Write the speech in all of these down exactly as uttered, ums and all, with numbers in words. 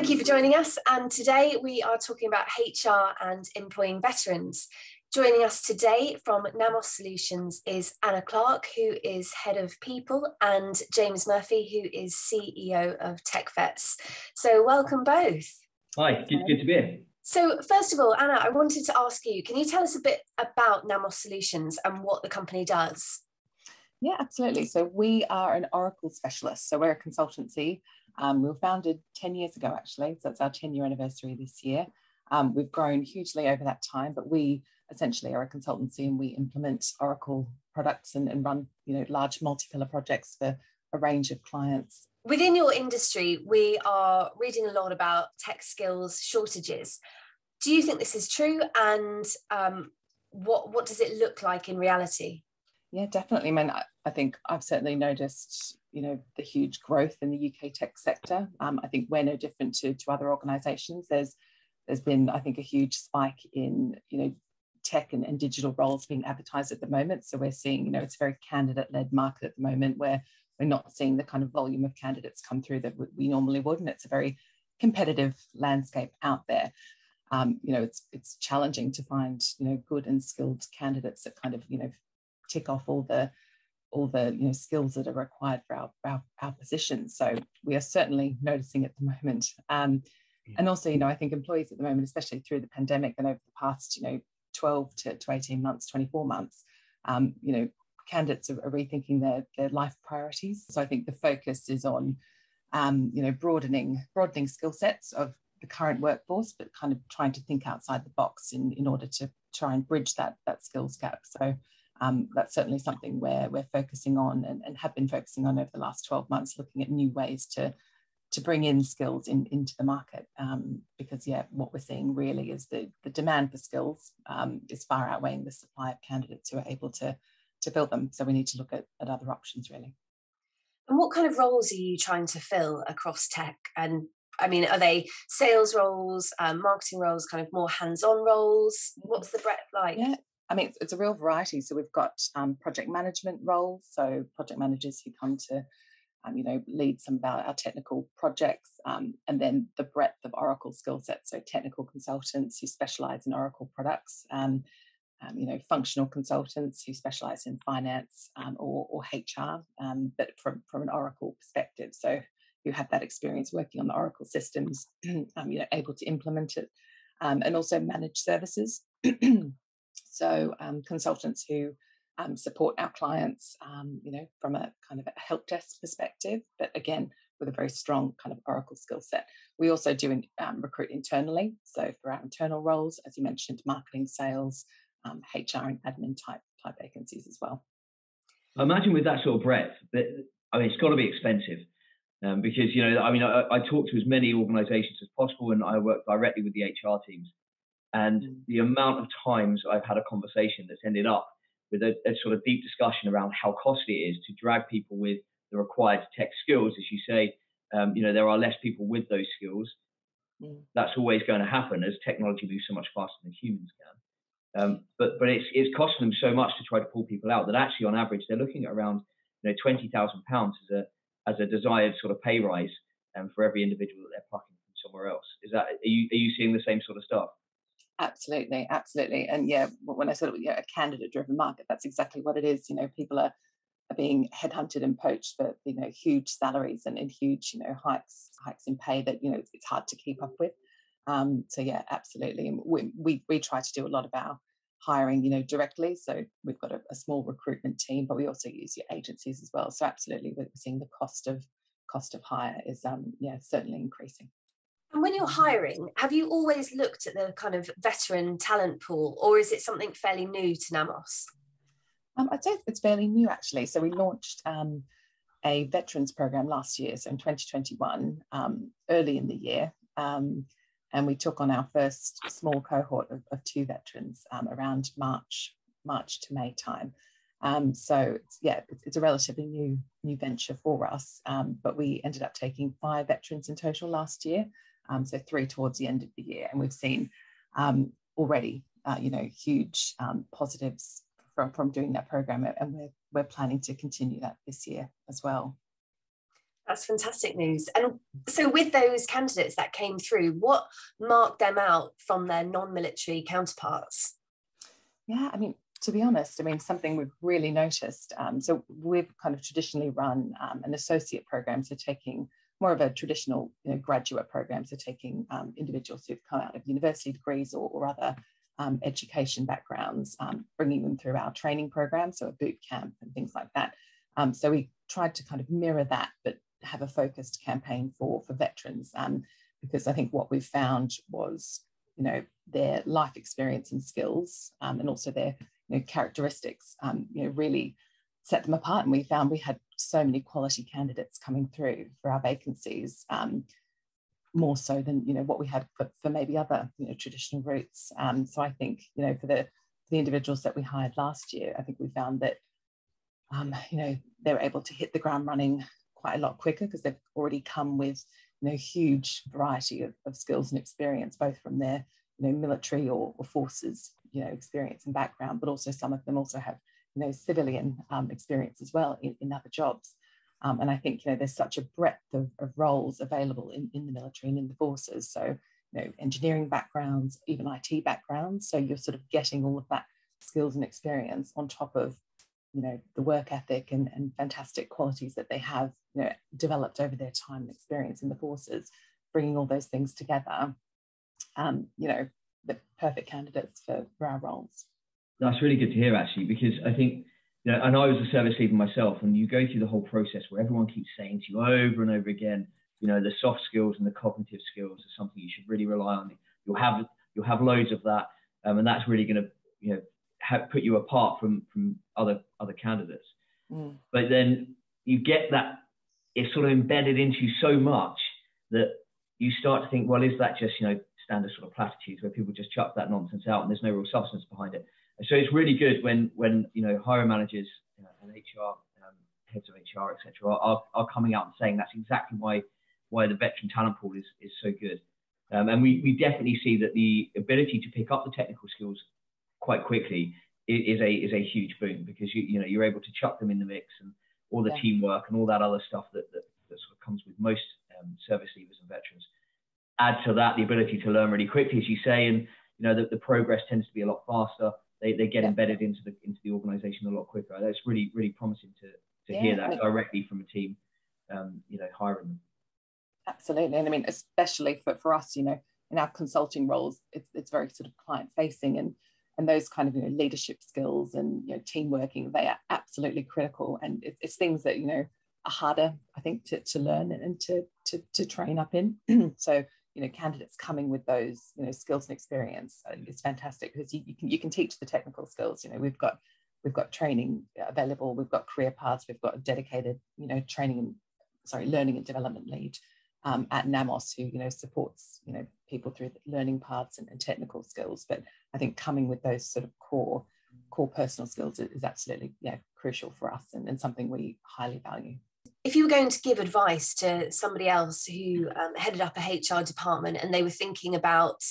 Thank you for joining us, and today we are talking about H R and employing veterans. Joining us today from Namos Solutions is Anna Clark, who is Head of People, and James Murphy, who is C E O of TechVets. So welcome both. Hi, good, good to be here. So first of all, Anna, I wanted to ask you, can you tell us a bit about Namos Solutions and what the company does? Yeah, absolutely. So we are an Oracle specialist. So we're a consultancy. Um, we were founded ten years ago, actually. So it's our ten year anniversary this year. Um, we've grown hugely over that time, but we essentially are a consultancy and we implement Oracle products and, and run, you know, large multi-pillar projects for a range of clients. Within your industry, we are reading a lot about tech skills shortages. Do you think this is true? And um, what, what does it look like in reality? Yeah, definitely. I mean, I think I've certainly noticed, you know, the huge growth in the U K tech sector. Um, I think we're no different to, to other organisations. There's there's been, I think, a huge spike in, you know, tech and, and digital roles being advertised at the moment. So we're seeing, you know, it's a very candidate-led market at the moment where we're not seeing the kind of volume of candidates come through that we normally would. And it's a very competitive landscape out there. Um, you know, it's it's challenging to find, you know, good and skilled candidates that kind of, you know, tick off all the all the you know skills that are required for our, our, our positions. So we are certainly noticing at the moment. Um, yeah. And also, you know, I think employees at the moment, especially through the pandemic and over the past, you know, twelve to eighteen months, twenty-four months, um, you know, candidates are, are rethinking their, their life priorities. So I think the focus is on, um, you know, broadening, broadening skill sets of the current workforce, but kind of trying to think outside the box in, in order to try and bridge that, that skills gap. So Um, that's certainly something where we're focusing on and, and have been focusing on over the last twelve months, looking at new ways to, to bring in skills in, into the market. Um, because, yeah, what we're seeing really is the, the demand for skills um, is far outweighing the supply of candidates who are able to, to fill them. So we need to look at, at other options, really. And what kind of roles are you trying to fill across tech? And I mean, are they sales roles, um, marketing roles, kind of more hands-on roles? What's the breadth like? Yeah. I mean, it's, it's a real variety. So we've got um, project management roles, so project managers who come to, um, you know, lead some of our, our technical projects, um, and then the breadth of Oracle skill sets, so technical consultants who specialise in Oracle products, um, um, you know, functional consultants who specialise in finance um, or, or H R, um, but from, from an Oracle perspective. So who have that experience working on the Oracle systems, um, you know, able to implement it, um, and also managed services. So um, consultants who um, support our clients, um, you know, from a kind of a help desk perspective, but again, with a very strong kind of Oracle skill set. We also do in, um, recruit internally. So for our internal roles, as you mentioned, marketing, sales, um, H R and admin type, type vacancies as well. I imagine with that sort of breadth, that, I mean, it's got to be expensive um, because, you know, I mean, I, I talk to as many organisations as possible and I work directly with the H R teams. And the amount of times I've had a conversation that's ended up with a, a sort of deep discussion around how costly it is to drag people with the required tech skills, as you say, um, you know, there are less people with those skills. Mm. That's always going to happen as technology moves so much faster than humans can. Um, but but it's it's costing them so much to try to pull people out that actually, on average, they're looking at around you know twenty thousand pounds as a as a desired sort of pay rise um, for every individual that they're plucking from somewhere else. Is that are you are you seeing the same sort of stuff? Absolutely, absolutely. And yeah, when I said, you know, a candidate-driven market, that's exactly what it is. You know, people are, are being headhunted and poached for, you know, huge salaries and, and huge, you know, hikes hikes in pay that, you know, it's, it's hard to keep up with. Um, so yeah, absolutely. And we, we, we try to do a lot of our hiring, you know, directly. So we've got a, a small recruitment team, but we also use your agencies as well. So absolutely, we're seeing the cost of cost of hire is, um, yeah, certainly increasing. And when you're hiring, have you always looked at the kind of veteran talent pool, or is it something fairly new to Namos? Um, I'd say it's fairly new, actually. So we launched um, a veterans program last year, so in twenty twenty-one, um, early in the year, um, and we took on our first small cohort of, of two veterans um, around March, March to May time. Um, so it's, yeah, it's a relatively new new venture for us, um, but we ended up taking five veterans in total last year. Um, so three towards the end of the year. And we've seen um, already, uh, you know, huge um, positives from, from doing that program. And we're, we're planning to continue that this year as well. That's fantastic news. And so with those candidates that came through, what marked them out from their non-military counterparts? Yeah, I mean, to be honest, I mean, something we've really noticed. Um, so we've kind of traditionally run um, an associate program, so taking more of a traditional you know, graduate program, so taking um, individuals who've come out of university degrees or, or other um, education backgrounds, um, bringing them through our training program, so a boot camp and things like that. Um, so we tried to kind of mirror that, but have a focused campaign for, for veterans, um, because I think what we found was, you know, their life experience and skills um, and also their you know, characteristics, um, you know, really set them apart. And we found we had so many quality candidates coming through for our vacancies, um, more so than, you know, what we had for, for maybe other, you know, traditional routes. Um, so I think, you know, for the, for the individuals that we hired last year, I think we found that, um, you know, they were able to hit the ground running quite a lot quicker because they've already come with, you know, huge variety of, of skills and experience, both from their, you know, military or, or forces, you know, experience and background, but also some of them also have, you know, civilian um, experience as well in, in other jobs. Um, and I think, you know, there's such a breadth of, of roles available in, in the military and in the forces. So, you know, engineering backgrounds, even I T backgrounds. So you're sort of getting all of that skills and experience on top of, you know, the work ethic and, and fantastic qualities that they have, you know, developed over their time and experience in the forces, bringing all those things together, um, you know, the perfect candidates for, for our roles. That's really good to hear, actually, because I think, you know, and I was a service leaver myself, and you go through the whole process where everyone keeps saying to you over and over again, you know, the soft skills and the cognitive skills are something you should really rely on. You'll have, you'll have loads of that, um, and that's really going to, you know, have put you apart from from other other candidates. Mm. But then you get that, it's sort of embedded into you so much that you start to think, well, is that just, you know, standard sort of platitudes where people just chuck that nonsense out and there's no real substance behind it? And so it's really good when when you know, hiring managers, you know, and H R um, heads of H R, etc., are, are coming out and saying that's exactly why why the veteran talent pool is is so good. Um, and we we definitely see that the ability to pick up the technical skills quite quickly is a is a huge boon, because you you know, you're able to chuck them in the mix, and all the yeah. teamwork and all that other stuff that that, that sort of comes with most um, service leavers and veterans. Add to that the ability to learn really quickly, as you say, and you know, the, the progress tends to be a lot faster. They they get yeah. embedded into the into the organisation a lot quicker. That's really really promising to to yeah. hear that directly from a team, um, you know, hiring them. Absolutely, and I mean, especially for for us, you know, in our consulting roles, it's it's very sort of client facing and. And those kind of, you know, leadership skills and, you know, team working, they are absolutely critical. And it's, it's things that, you know, are harder, I think, to, to learn and to, to, to train up in. So, you know, candidates coming with those, you know, skills and experience is fantastic, because you, you can you can teach the technical skills. You know, we've got we've got training available, we've got career paths, we've got a dedicated, you know, training, sorry, learning and development lead um, at Namos, who, you know, supports, you know, people through the learning paths and, and technical skills. But I think coming with those sort of core core personal skills is absolutely yeah crucial for us, and, and something we highly value. If you were going to give advice to somebody else who um, headed up a H R department and they were thinking about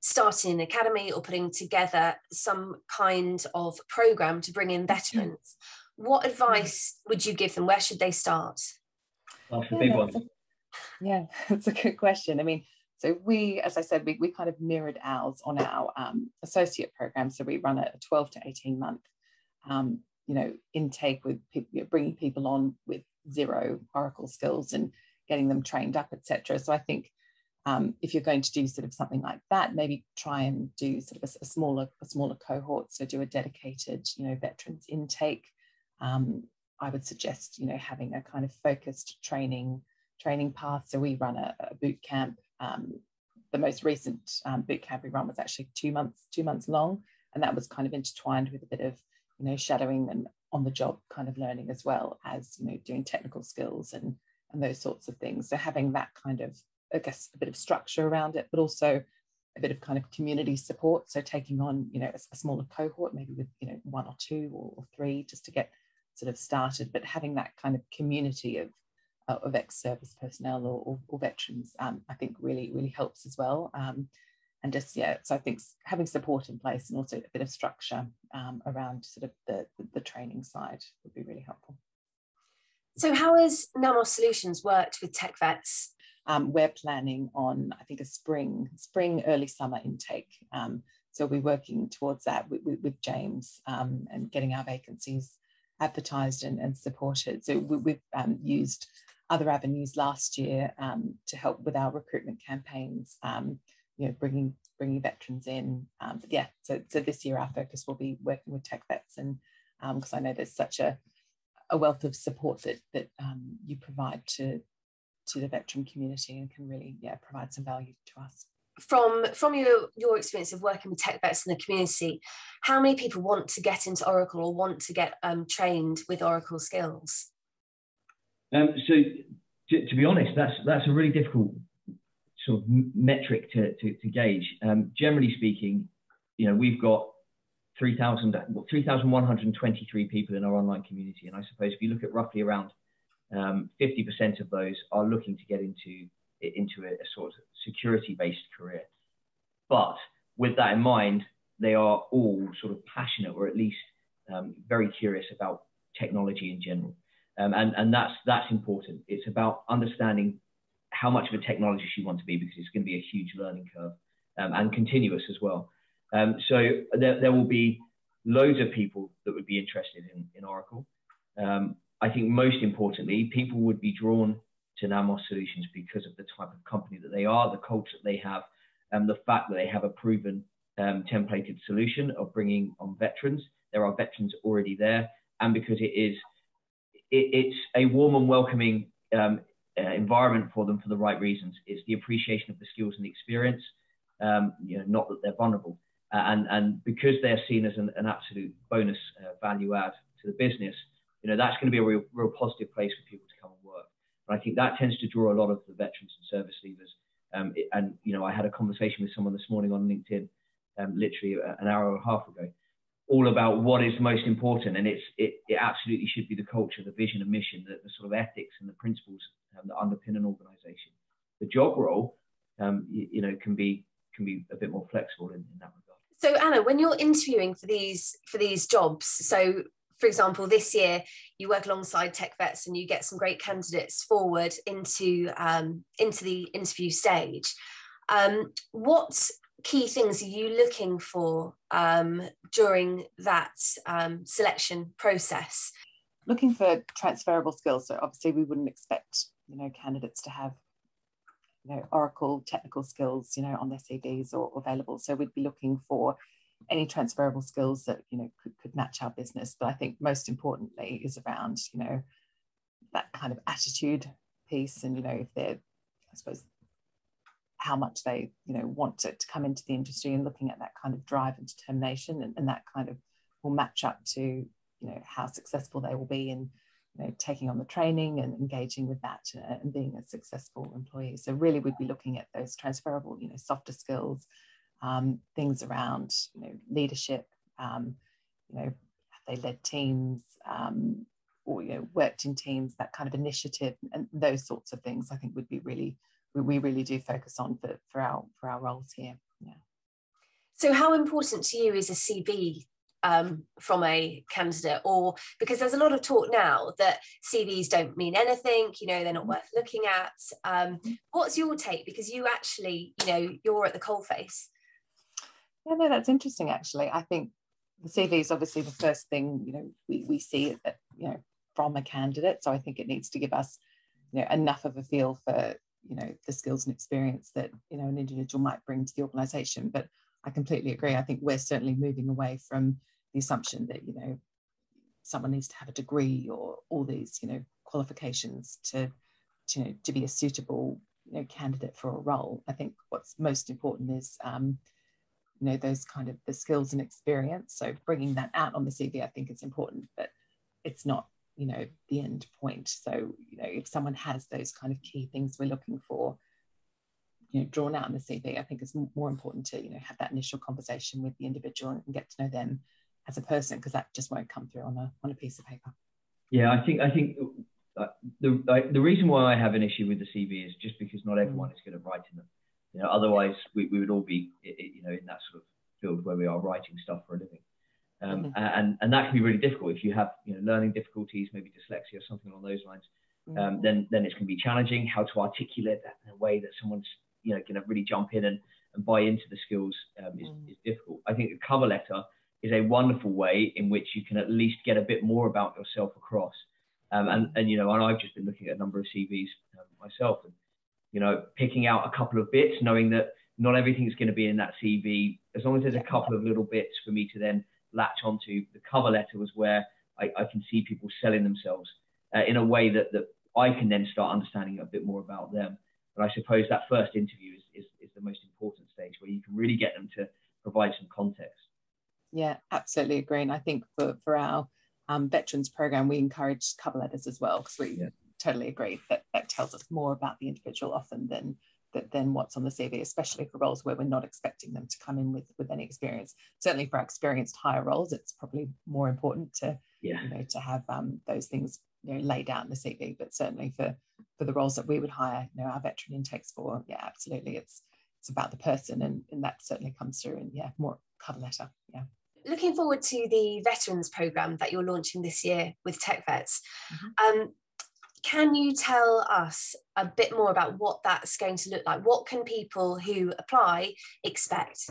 starting an academy or putting together some kind of program to bring in veterans, what advice would you give them? Where should they start? That's a big one. Yeah, that's a good question. I mean, so we, as I said, we, we kind of mirrored ours on our um, associate program. So we run a twelve to eighteen month, um, you know, intake with people, you know, bringing people on with zero Oracle skills and getting them trained up, et cetera. So I think um, if you're going to do sort of something like that, maybe try and do sort of a, a smaller, a smaller cohort. So do a dedicated, you know, veterans intake. Um, I would suggest, you know, having a kind of focused training training path. So we run a, a boot camp. Um, the most recent um, boot camp we run was actually two months, two months long, and that was kind of intertwined with a bit of, you know, shadowing and on-the-job kind of learning, as well as, you know, doing technical skills and and those sorts of things. So having that kind of, I guess, a bit of structure around it, but also a bit of kind of community support. So taking on, you know, a, a smaller cohort, maybe with, you know, one or two or, or three, just to get sort of started. But having that kind of community of of ex-service personnel or, or, or veterans, um, I think really, really helps as well. Um, and just, yeah, so I think having support in place and also a bit of structure um, around sort of the, the, the training side would be really helpful. So how has Namos Solutions worked with TechVets? Um, we're planning on, I think, a spring, spring, early summer intake. Um, so we're working towards that with, with, with James um, and getting our vacancies advertised and, and supported. So we, we've um, used other avenues last year um, to help with our recruitment campaigns, um, you know, bringing bringing veterans in. Um, but yeah, so, so this year our focus will be working with TechVets, and because um, I know there's such a, a wealth of support that that um, you provide to to the veteran community, and can really yeah provide some value to us. From from your your experience of working with TechVets in the community, how many people want to get into Oracle or want to get um, trained with Oracle skills? Um, so, to, to be honest, that's that's a really difficult sort of metric to to, to gauge. Um, generally speaking, you know, we've got three thousand one hundred twenty-three people in our online community, and I suppose if you look at roughly around um, fifty percent of those are looking to get into into a, a sort of security-based career. But with that in mind, they are all sort of passionate, or at least um, very curious about technology in general. Um, and, and that's, that's important. It's about understanding how much of a technologist you want to be, because it's going to be a huge learning curve, um, and continuous as well. Um, so there, there will be loads of people that would be interested in, in Oracle. Um, I think most importantly, people would be drawn to Namos Solutions because of the type of company that they are, the culture that they have, and the fact that they have a proven um, templated solution of bringing on veterans. There are veterans already there, and because it is it's a warm and welcoming um, uh, environment for them for the right reasons. It's the appreciation of the skills and the experience, um, you know, not that they're vulnerable. Uh, and, and because they're seen as an, an absolute bonus uh, value add to the business, you know, that's going to be a real, real positive place for people to come and work. And I think that tends to draw a lot of the veterans and service leavers. Um, it, and, you know, I had a conversation with someone this morning on LinkedIn, um, literally an hour and a half ago, all about what is most important, and it's it, it absolutely should be the culture, the vision and mission, the, the sort of ethics and the principles um, that underpin an organisation. The job role, um, you, you know, can be can be a bit more flexible in, in that regard. So Anna, when you're interviewing for these for these jobs, so for example, this year you work alongside TechVets and you get some great candidates forward into um, into the interview stage. Um, what key things are you looking for um, during that um, selection process? Looking for transferable skills. So obviously we wouldn't expect, you know, candidates to have, you know, Oracle technical skills, you know, on their C Vs or, or available. So we'd be looking for any transferable skills that, you know, could, could match our business. But I think most importantly is around, you know, that kind of attitude piece, and, you know, if they're, I suppose, how much they, you know, want to, to come into the industry, and looking at that kind of drive and determination, and, and that kind of will match up to, you know, how successful they will be in, you know, taking on the training and engaging with that and being a successful employee. So really we'd be looking at those transferable, you know, softer skills, um, things around, you know, leadership, um, you know, have they led teams, um, or, you know, worked in teams, that kind of initiative, and those sorts of things I think would be really, we really do focus on for, for our for our roles here. Yeah. So how important to you is a C V um, from a candidate? Or because there's a lot of talk now that C Vs don't mean anything, you know, they're not worth looking at. Um, what's your take? Because you actually, you know, you're at the coalface. Yeah, no, that's interesting actually. I think the C V is obviously the first thing, you know, we, we see that, you know, from a candidate. So I think it needs to give us, you know, enough of a feel for, you know, the skills and experience that, you know, an individual might bring to the organisation. But I completely agree. I think we're certainly moving away from the assumption that, you know, someone needs to have a degree or all these, you know, qualifications to, to, you know, to be a suitable, you know, candidate for a role. I think what's most important is, um, you know, those kind of the skills and experience. So bringing that out on the C V, I think is important, but it's not, you know, the end point. So, you know, if someone has those kind of key things we're looking for, you know, drawn out in the C V, I think it's more important to, you know, have that initial conversation with the individual and get to know them as a person, because that just won't come through on a on a piece of paper. Yeah, I think I think uh, the I, the reason why I have an issue with the C V is just because not everyone is good at writing them. You know, otherwise we, we would all be, you know, in that sort of field where we are writing stuff for a living. Um, mm-hmm. and, and that can be really difficult if you have you know, learning difficulties, maybe dyslexia or something along those lines. Um, mm-hmm. Then then it's going to be challenging how to articulate that in a way that someone's you know going to really jump in and, and buy into the skills um, is, mm-hmm. is difficult. I think the cover letter is a wonderful way in which you can at least get a bit more about yourself across. Um, and, and, you know, and I've just been looking at a number of C Vs um, myself and, you know, picking out a couple of bits, knowing that not everything's going to be in that C V. As long as there's a couple of little bits for me to then latch onto, the cover letter was where I, I can see people selling themselves uh, in a way that, that I can then start understanding a bit more about them. But I suppose that first interview is, is, is the most important stage where you can really get them to provide some context. Yeah, absolutely agree. And I think for, for our um, veterans program, we encourage cover letters as well, because we yeah. totally agree that that tells us more about the individual often than that than what's on the C V, especially for roles where we're not expecting them to come in with, with any experience. Certainly for experienced higher roles, it's probably more important to, yeah. you know, to have um, those things you know, laid out in the C V, but certainly for, for the roles that we would hire, you know, our veteran intakes for, yeah, absolutely. It's, it's about the person, and, and that certainly comes through in, yeah, more cover letter, yeah. Looking forward to the veterans program that you're launching this year with TechVets. Mm-hmm. um, can you tell us a bit more about what that's going to look like? What can people who apply expect?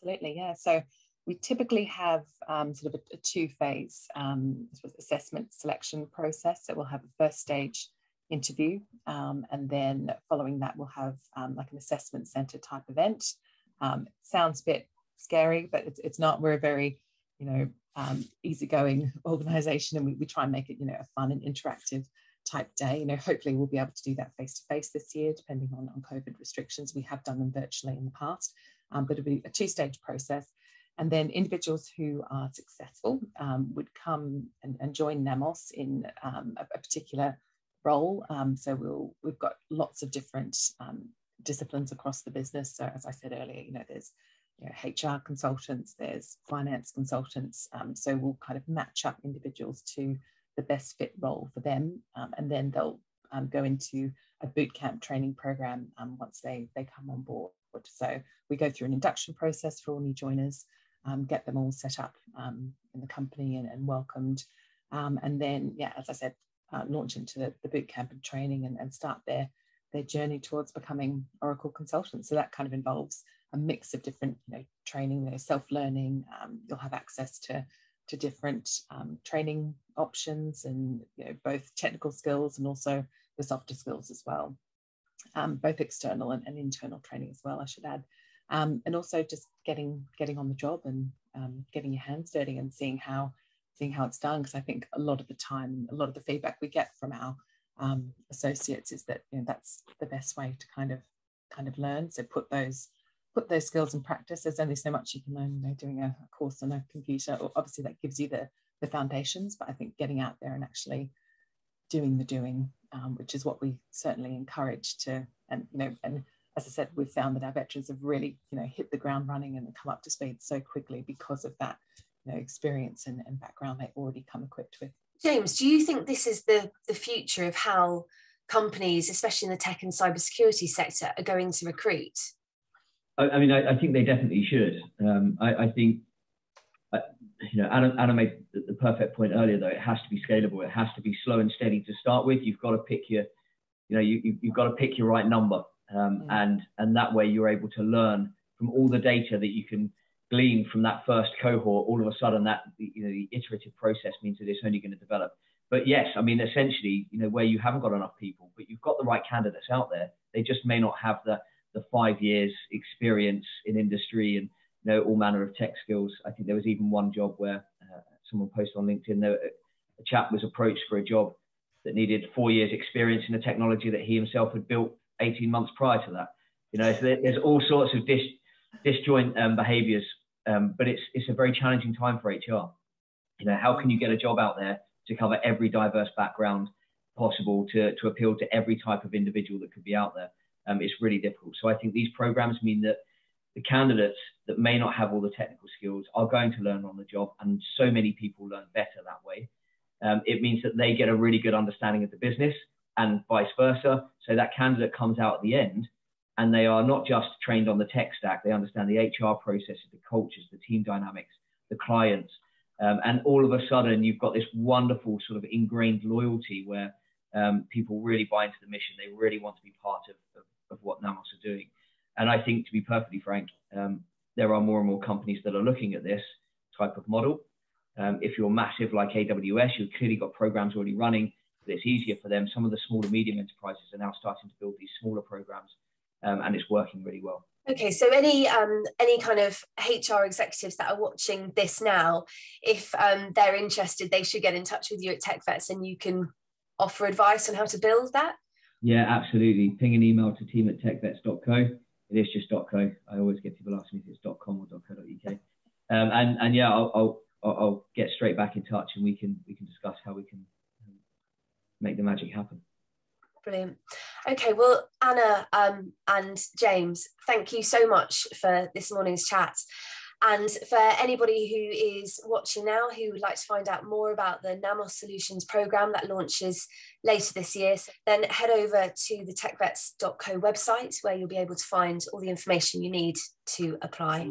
Absolutely, yeah. So we typically have um, sort of a, a two-phase um, assessment selection process. So we'll have a first stage interview, um, and then following that, we'll have um, like an assessment centre type event. Um, it sounds a bit scary, but it's, it's not. We're a very, you know, um, easygoing organisation, and we, we try and make it, you know, a fun and interactive type day. You know, hopefully we'll be able to do that face to face this year, depending on, on COVID restrictions. We have done them virtually in the past, um, but it'll be a two-stage process. And then individuals who are successful um, would come and, and join Namos in um, a, a particular role. Um, so we'll we've got lots of different um, disciplines across the business. So as I said earlier, you know, there's You know, H R consultants, there's finance consultants, um, so we'll kind of match up individuals to the best fit role for them, um, and then they'll um, go into a boot camp training program um, once they they come on board. So we go through an induction process for all new joiners, um, get them all set up um, in the company and, and welcomed, um, and then yeah, as I said, uh, launch into the, the boot camp and training and, and start their their journey towards becoming Oracle consultants. So that kind of involves a mix of different, you know, training, you know, self-learning. Um, you'll have access to, to different um, training options and, you know, both technical skills and also the softer skills as well, um, both external and, and internal training as well, I should add. Um, and also just getting getting on the job and um, getting your hands dirty and seeing how seeing how it's done. Because I think a lot of the time, a lot of the feedback we get from our um, associates is that, you know, that's the best way to kind of kind of learn. So put those put those skills in practice. There's only so much you can learn, you know, doing a course on a computer. Obviously that gives you the, the foundations, but I think getting out there and actually doing the doing, um, which is what we certainly encourage to, and, you know, and as I said, we've found that our veterans have really, you know, hit the ground running and come up to speed so quickly because of that, you know, experience and, and background they already come equipped with. James, do you think this is the, the future of how companies, especially in the tech and cybersecurity sector, are going to recruit? I mean, I, I think they definitely should. Um, I, I think, uh, you know, Adam, Adam made the perfect point earlier, though. It has to be scalable. It has to be slow and steady to start with. You've got to pick your, you know, you, you've got to pick your right number. Um, mm. and, and that way you're able to learn from all the data that you can glean from that first cohort. All of a sudden that, you know, the iterative process means that it's only going to develop. But yes, I mean, essentially, you know, where you haven't got enough people, but you've got the right candidates out there, they just may not have the the five years experience in industry and you know all manner of tech skills. I think there was even one job where uh, someone posted on LinkedIn that a chap was approached for a job that needed four years experience in the technology that he himself had built eighteen months prior to that. You know, so there's all sorts of dis disjoint um, behaviors, um, but it's, it's a very challenging time for H R. You know, how can you get a job out there to cover every diverse background possible to, to appeal to every type of individual that could be out there? Um, it's really difficult. So I think these programs mean that the candidates that may not have all the technical skills are going to learn on the job, and so many people learn better that way. Um, it means that they get a really good understanding of the business and vice versa. So that candidate comes out at the end and they are not just trained on the tech stack, they understand the H R processes, the cultures, the team dynamics, the clients. Um, and all of a sudden, you've got this wonderful sort of ingrained loyalty where um, people really buy into the mission. They really want to be part of, of, of what Namos are doing. And I think, to be perfectly frank, um, there are more and more companies that are looking at this type of model. Um, if you're massive like A W S, you've clearly got programs already running, but it's easier for them. Some of the smaller medium enterprises are now starting to build these smaller programs, um, and it's working really well. Okay, so any um, any kind of H R executives that are watching this now, if um, they're interested, they should get in touch with you at TechVets and you can offer advice on how to build that? Yeah, absolutely. Ping an email to team at techvets dot co. It is just .co. I always get people asking me if it's .com or .co dot U K. Um, and, and yeah, I'll, I'll I'll get straight back in touch and we can we can discuss how we can make the magic happen. Brilliant. Okay, well, Anna um, and James, thank you so much for this morning's chat. And for anybody who is watching now who would like to find out more about the Namos Solutions programme that launches later this year, then head over to the techvets dot co website where you'll be able to find all the information you need to apply.